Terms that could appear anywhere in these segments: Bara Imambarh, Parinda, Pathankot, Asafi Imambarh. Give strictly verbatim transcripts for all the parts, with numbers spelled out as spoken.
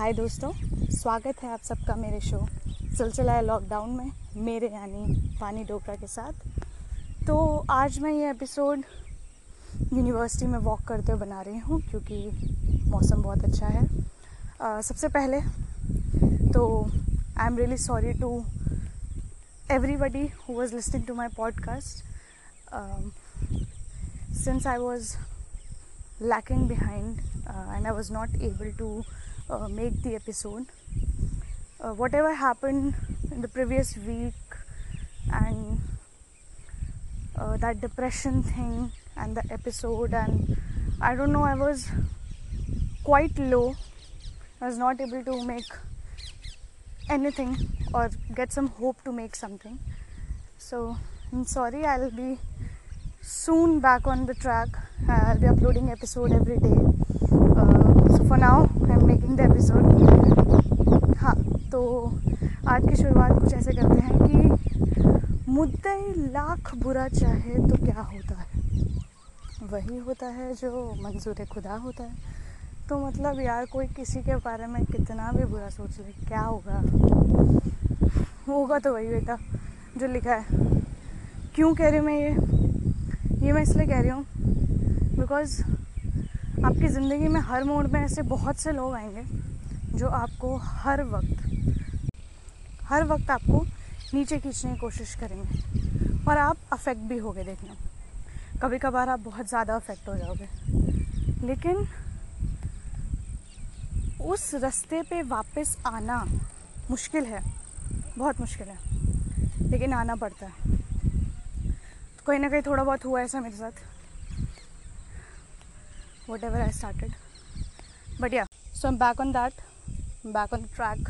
हाय दोस्तों, स्वागत है आप सबका मेरे शो सिलसिला है लॉकडाउन में मेरे यानी पानी डोकरा के साथ। तो आज मैं ये एपिसोड यूनिवर्सिटी में वॉक करते हुए बना रही हूँ क्योंकि मौसम बहुत अच्छा है। uh, सबसे पहले तो I am really sorry to everybody who was listening to my podcast. Since I was lacking behind uh, and I was not able to uh, make the episode. Uh, whatever happened in the previous week and uh, that depression thing and the episode and I don't know, I was quite low. I was not able to make anything or get some hope to make something. So I'm sorry, I'll be soon back on the track. I'll be uploading episode every day. Uh, so for now, I'm making the episode. हाँ, तो आज की शुरुआत कुछ ऐसे करते हैं कि मुद्दे लाख बुरा चाहे तो क्या होता है, वही होता है जो मंजूर खुदा होता है। तो मतलब यार, कोई किसी के बारे में कितना भी बुरा सोच ले, क्या होगा होगा तो वही बेटा जो लिखा है। क्यों कह रही मैं ये ये मैं इसलिए कह रही हूँ बिकॉज़ आपकी ज़िंदगी में हर मोड़ में ऐसे बहुत से लोग आएंगे जो आपको हर वक्त हर वक्त आपको नीचे खींचने की कोशिश करेंगे और आप अफेक्ट भी होगे। देखना, कभी कभार आप बहुत ज़्यादा अफेक्ट हो जाओगे, लेकिन उस रास्ते पे वापस आना मुश्किल है, बहुत मुश्किल है, लेकिन आना पड़ता है। कहीं ना कहीं थोड़ा बहुत हुआ ऐसा मेरे साथ, what ever I started, but yeah so I am back on that, back on the track,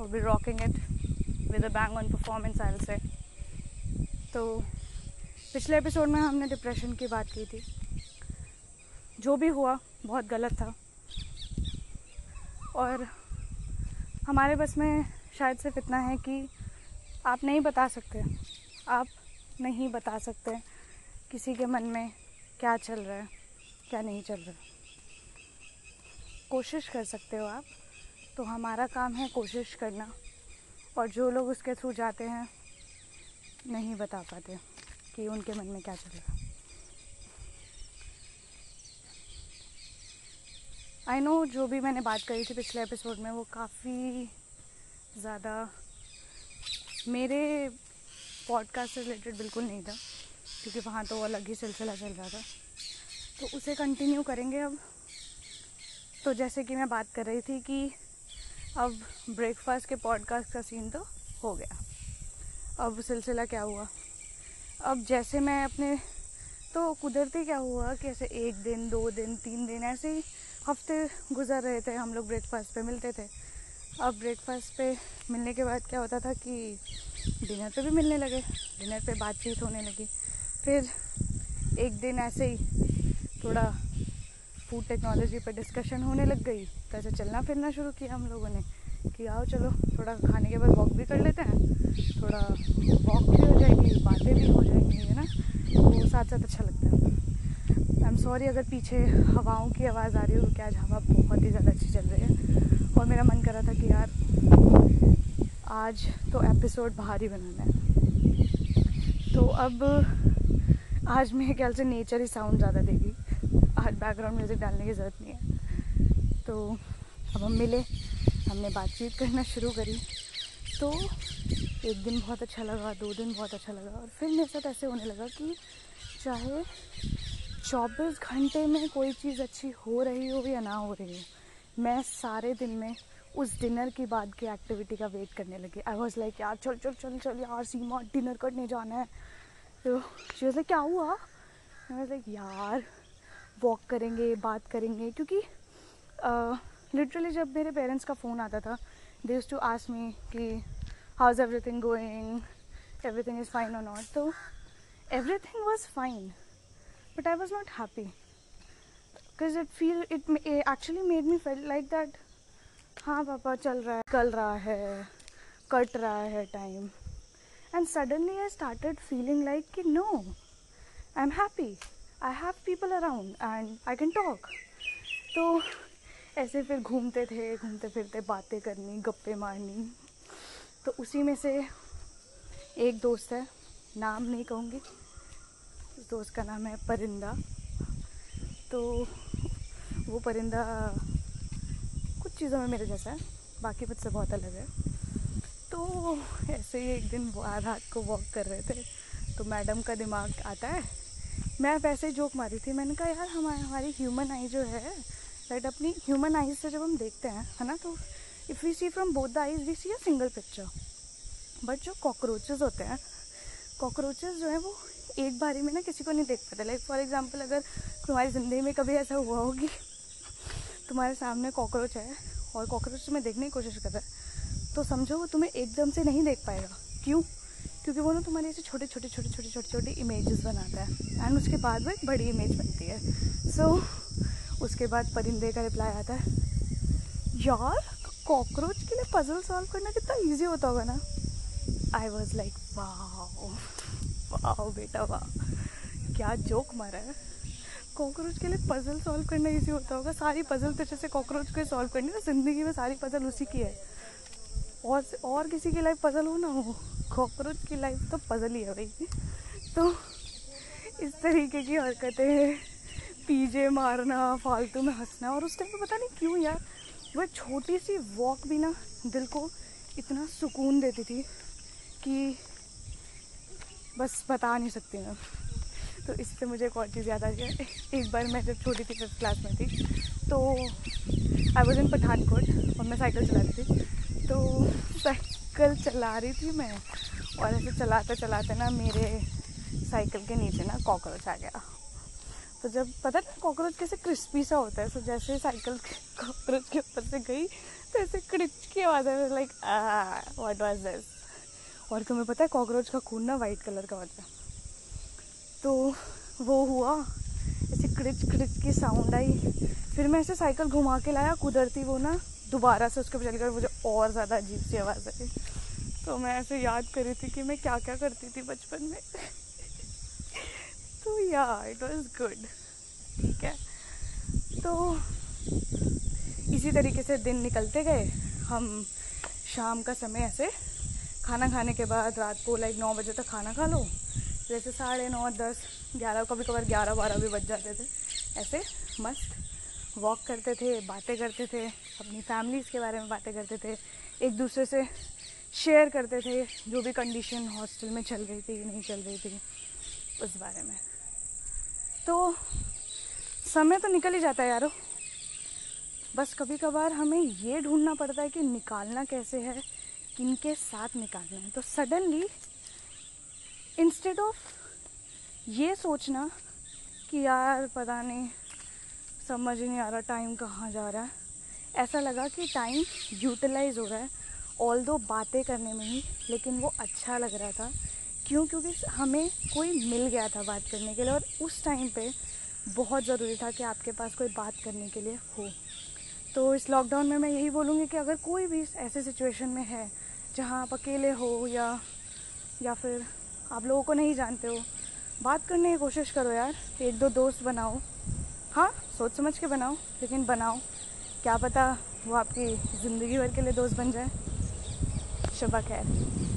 will be rocking it with a bang on performance I will say. तो पिछले एपिसोड में हमने डिप्रेशन की बात की थी। जो भी हुआ बहुत गलत था और हमारे बस में शायद सिर्फ इतना है कि आप नहीं बता सकते आप नहीं बता सकते किसी के मन में क्या चल रहा है क्या नहीं चल रहा है। कोशिश कर सकते हो आप, तो हमारा काम है कोशिश करना, और जो लोग उसके थ्रू जाते हैं नहीं बता पाते कि उनके मन में क्या चल रहा है। आई नो जो भी मैंने बात करी थी पिछले एपिसोड में वो काफ़ी ज़्यादा मेरे पॉडकास्ट से रिलेटेड बिल्कुल नहीं था क्योंकि वहाँ तो अलग ही सिलसिला चल रहा था, तो उसे कंटिन्यू करेंगे अब। तो जैसे कि मैं बात कर रही थी कि अब ब्रेकफास्ट के पॉडकास्ट का सीन तो हो गया। अब सिलसिला क्या हुआ, अब जैसे मैं अपने तो कुदरती क्या हुआ कि ऐसे एक दिन दो दिन तीन दिन ऐसे ही हफ्ते गुजर रहे थे। हम लोग ब्रेकफास्ट पे मिलते थे। अब ब्रेकफास्ट पे मिलने के बाद क्या होता था कि डिनर पे भी मिलने लगे, डिनर पे बातचीत होने लगी। फिर एक दिन ऐसे ही थोड़ा फूड टेक्नोलॉजी पर डिस्कशन होने लग गई, तो ऐसे चलना फिरना शुरू किया हम लोगों ने कि आओ चलो थोड़ा खाने के बाद वॉक भी कर लेते हैं, थोड़ा वॉक भी हो जाएगी, बातें भी हो जाएंगी, है ना, वो साथ साथ अच्छा लगता है। आई एम सॉरी अगर पीछे हवाओं की आवाज़ आ रही हो क्योंकि आज हवा बहुत ही ज़्यादा अच्छी चल रही है और मेरा मन कर रहा था कि यार आज तो एपिसोड बाहर ही बनाना है। तो अब आज मेरे ख्याल से नेचर ही साउंड ज़्यादा देगी, आज बैकग्राउंड म्यूज़िक डालने की ज़रूरत नहीं है। तो अब हम मिले, हमने बातचीत करना शुरू करी, तो एक दिन बहुत अच्छा लगा, दो दिन बहुत अच्छा लगा, और फिर मेरे साथ ऐसे होने लगा कि चाहे चौबीस घंटे में कोई चीज़ अच्छी हो रही हो या ना हो रही हो, मैं सारे दिन में उस डिनर की बात की एक्टिविटी का वेट करने लगी। आई वॉज लाइक यार चल चल चल चल यार सीमा डिनर करने जाना है। तो शी वाज लाइक क्या हुआ, आई वॉज लाइक यार वॉक करेंगे, बात करेंगे, क्योंकि लिटरली जब मेरे पेरेंट्स का फ़ोन आता था they used to ask me कि how is everything going, everything is fine और नॉट। तो everything was fine but I was not happy because it feel it actually made me feel like that हाँ पापा चल रहा है, चल रहा है, कट रहा है time. And suddenly I started feeling like कि no, I am happy, I have people around and I can talk. तो ऐसे फिर घूमते थे, घूमते फिरते बातें करनी, गप्पे मारनी। तो उसी में से एक दोस्त है, नाम नहीं कहूँगी, उस दोस्त का नाम है परिंदा। तो वो परिंदा कुछ चीज़ों में मेरे जैसा है, बाकी मुझसे बहुत अलग है। तो ऐसे ही एक दिन रात को वॉक कर रहे थे तो मैडम का दिमाग आता है, मैं वैसे ही जोक मारी थी, मैंने कहा यार हमारे हमारी ह्यूमन आई जो है, राइट, अपनी ह्यूमन आइज से जब हम देखते हैं, है ना, तो if we see from both the eyes we see a single picture. But जो कॉकरोचेस होते हैं, कॉकरोचेस जो हैं वो एक बारी में ना किसी को नहीं देख पाते। लाइक फॉर एग्जांपल, अगर तुम्हारी ज़िंदगी में कभी ऐसा हुआ होगी तुम्हारे सामने कॉकरोच है और कॉकरोच तुम्हें देखने की कोशिश कर रहा है, तो समझो वो तुम्हें एकदम से नहीं देख पाएगा। क्यों? क्योंकि वो ना तुम्हारे ऐसे छोटे छोटे छोटे छोटे छोटे छोटे इमेजेस बनाता है एंड उसके बाद वो एक बड़ी इमेज बनती है। सो so, उसके बाद परिंदे का रिप्लाई आता है, यार कॉकरोच के लिए पजल सॉल्व करना कितना ईजी होता होगा ना। I was like wow wow बेटा वाह, क्या जोक मारा है, कॉकरोच के लिए पजल सॉल्व करना ईजी होता होगा। सारी पजल तो जैसे कॉकरोच को सॉल्व करनी है, ज़िंदगी में सारी पजल उसी की है, और और किसी की लाइफ पजल हो ना हो, कॉकरोच की लाइफ तो पजल ही है भाई। तो इस तरीके की हरकतें, पीजे मारना, फालतू में हंसना, और उस टाइम पर पता नहीं क्यों यार वह छोटी सी वॉक भी ना दिल को इतना सुकून देती थी कि बस बता नहीं सकती मैं। तो इससे मुझे एक और चीज़ याद आ गया। एक बार मैं जब छोटी थी, फिफ्थ क्लास में थी, तो आई वॉज इन पठानकोट और मैं साइकिल चला रही थी। तो साइकिल चला रही थी मैं और ऐसे चलाते चलाते ना मेरे साइकिल के नीचे ना कॉकरोच आ गया। तो जब पता है ना कॉकरोच कैसे क्रिस्पी सा होता है, तो जैसे साइकिल कॉकरोच के ऊपर से गई तो ऐसे क्रिच की आवाज़ आई, लाइक व्हाट वाज दिस। और तुम्हें पता है कॉकरोच का खून ना वाइट कलर का होता है, तो वो हुआ ऐसे क्रिच क्रिच की साउंड आई। फिर मैं ऐसे साइकिल घुमा के लाया, कुदरती वो ना दोबारा से उसके बचल कर मुझे और ज़्यादा अजीब सी आवाज़ आई। तो मैं ऐसे याद कर रही थी कि मैं क्या क्या करती थी बचपन में। तो या इट वॉज गुड, ठीक है। तो इसी तरीके से दिन निकलते गए। हम शाम का समय ऐसे खाना खाने के बाद रात को लाइक नौ बजे तक खाना खा लो, जैसे साढ़े नौ, दस, ग्यारह, कभी कभार ग्यारह बारह भी बज जाते थे। ऐसे मस्त वॉक करते थे, बातें करते थे, अपनी फैमिलीज़ के बारे में बातें करते थे, एक दूसरे से शेयर करते थे जो भी कंडीशन हॉस्टल में चल रही थी कि नहीं चल रही थी उस बारे में। तो समय तो निकल ही जाता है यारो, बस कभी कभार हमें ये ढूंढना पड़ता है कि निकालना कैसे है, इनके साथ निकालना है। तो सडनली इंस्टेड ऑफ ये सोचना कि यार पता नहीं समझ नहीं आ रहा टाइम कहाँ जा रहा है, ऐसा लगा कि टाइम यूटिलाइज हो रहा है ऑल दो बातें करने में ही, लेकिन वो अच्छा लग रहा था। क्यों? क्योंकि हमें कोई मिल गया था बात करने के लिए, और उस टाइम पे बहुत ज़रूरी था कि आपके पास कोई बात करने के लिए हो। तो इस लॉकडाउन में मैं यही बोलूँगी कि अगर कोई भी ऐसे सिचुएशन में है जहाँ आप अकेले हो या या फिर आप लोगों को नहीं जानते हो, बात करने की कोशिश करो यार, एक दो दोस्त बनाओ। हाँ, सोच समझ के बनाओ, लेकिन बनाओ, क्या पता वो आपकी ज़िंदगी भर के लिए दोस्त बन जाए। शबा खैर।